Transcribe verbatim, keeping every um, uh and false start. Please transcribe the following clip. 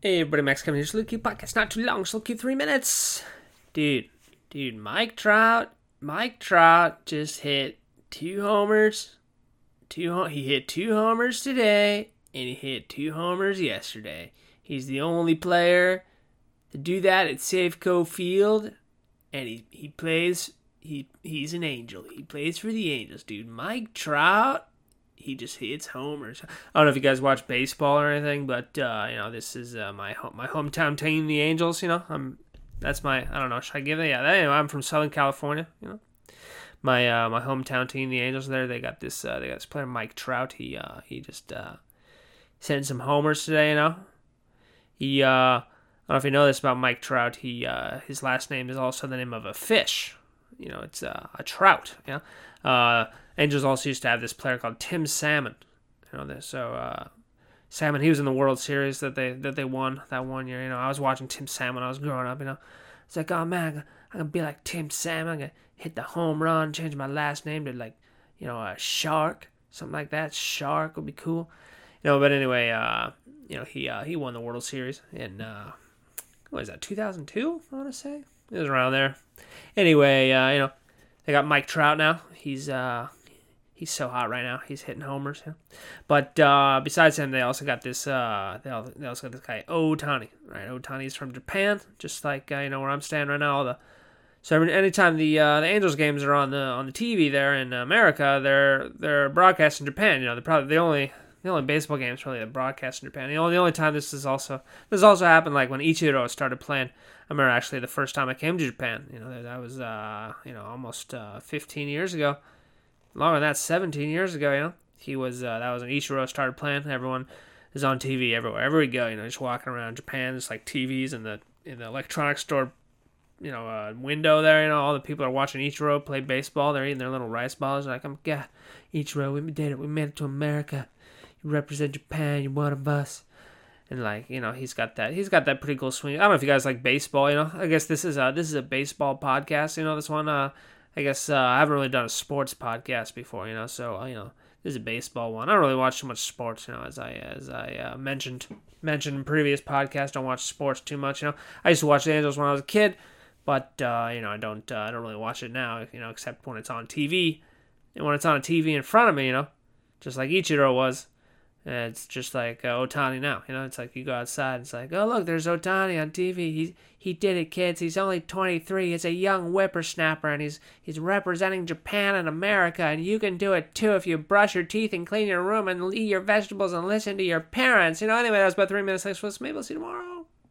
Hey everybody, Max coming here. SlowQ Podcast, not too long, SlowQ three minutes. Dude, dude, Mike Trout, Mike Trout just hit two homers. Two He hit two homers today, and he hit two homers yesterday. He's the only player to do that at Safeco Field, and he, he plays, he he's an angel. He plays for the Angels, dude. Mike Trout. He just hits homers. I don't know if you guys watch baseball or anything, but uh, you know, this is uh, my my hometown team, the Angels. You know, I'm that's my I don't know. Should I give it? Yeah, anyway, I'm from Southern California. You know, my uh, my hometown team, the Angels. There, they got this uh, they got this player, Mike Trout. He uh, he just uh, sent some homers today. You know, he uh, I don't know if you know this about Mike Trout. He uh, his last name is also the name of a fish. You know, it's uh, a trout. You know, uh, Angels also used to have this player called Tim Salmon. You know, this so uh, Salmon. He was in the World Series that they that they won that one year. You know, I was watching Tim Salmon when I was growing up. You know, it's like, oh man, I'm gonna be like Tim Salmon. I'm gonna hit the home run, change my last name to like, you know, a shark, something like that. Shark would be cool. You know, but anyway, uh, you know, he uh, he won the World Series in uh, what is that, two thousand two? I want to say it was around there. Anyway, uh, you know, they got Mike Trout now. He's uh, he's so hot right now. He's hitting homers. Yeah. But uh, besides him, they also got this. Uh, they also, they also got this guy Ohtani. Right, Ohtani's from Japan, just like uh, you know where I'm standing right now. All the so every, anytime the uh, the Angels games are on the on the T V there in America, they're they're broadcast in Japan. You know, they're probably the only the only baseball games really that broadcast in Japan. The only the only time this is also this also happened like when Ichiro started playing. I remember actually the first time I came to Japan, you know, that was, uh, you know, almost uh, fifteen years ago. Longer than that, seventeen years ago, you know. He was, uh, that was when Ichiro started playing. Everyone is on T V everywhere. Everywhere you go, you know, just walking around Japan, just like T Vs in the in the electronics store, you know, uh, window there, you know. All the people are watching Ichiro play baseball. They're eating their little rice balls. They're like, oh my God, Ichiro, we did it. We made it to America. You represent Japan. You're one of us. And like, you know, he's got that he's got that pretty cool swing. I don't know if you guys like baseball, you know. I guess this is a this is a baseball podcast, you know. This one, uh, I guess uh, I haven't really done a sports podcast before, you know. So uh, you know, this is a baseball one. I don't really watch too much sports, you know. As I as I uh, mentioned mentioned in previous podcasts, don't watch sports too much, you know. I used to watch the Angels when I was a kid, but uh, you know, I don't uh, I don't really watch it now, you know, except when it's on T V, and when it's on a T V in front of me, you know, just like Ichiro was. And it's just like uh, Ohtani now, you know. It's like you go outside, and it's like, oh look, there's Ohtani on T V. He he did it, kids. He's only twenty-three. He's a young whippersnapper, and he's he's representing Japan and America. And you can do it too if you brush your teeth and clean your room and eat your vegetables and listen to your parents. You know. Anyway, that was about three minutes. Thanks for listening. Maybe we'll see you tomorrow.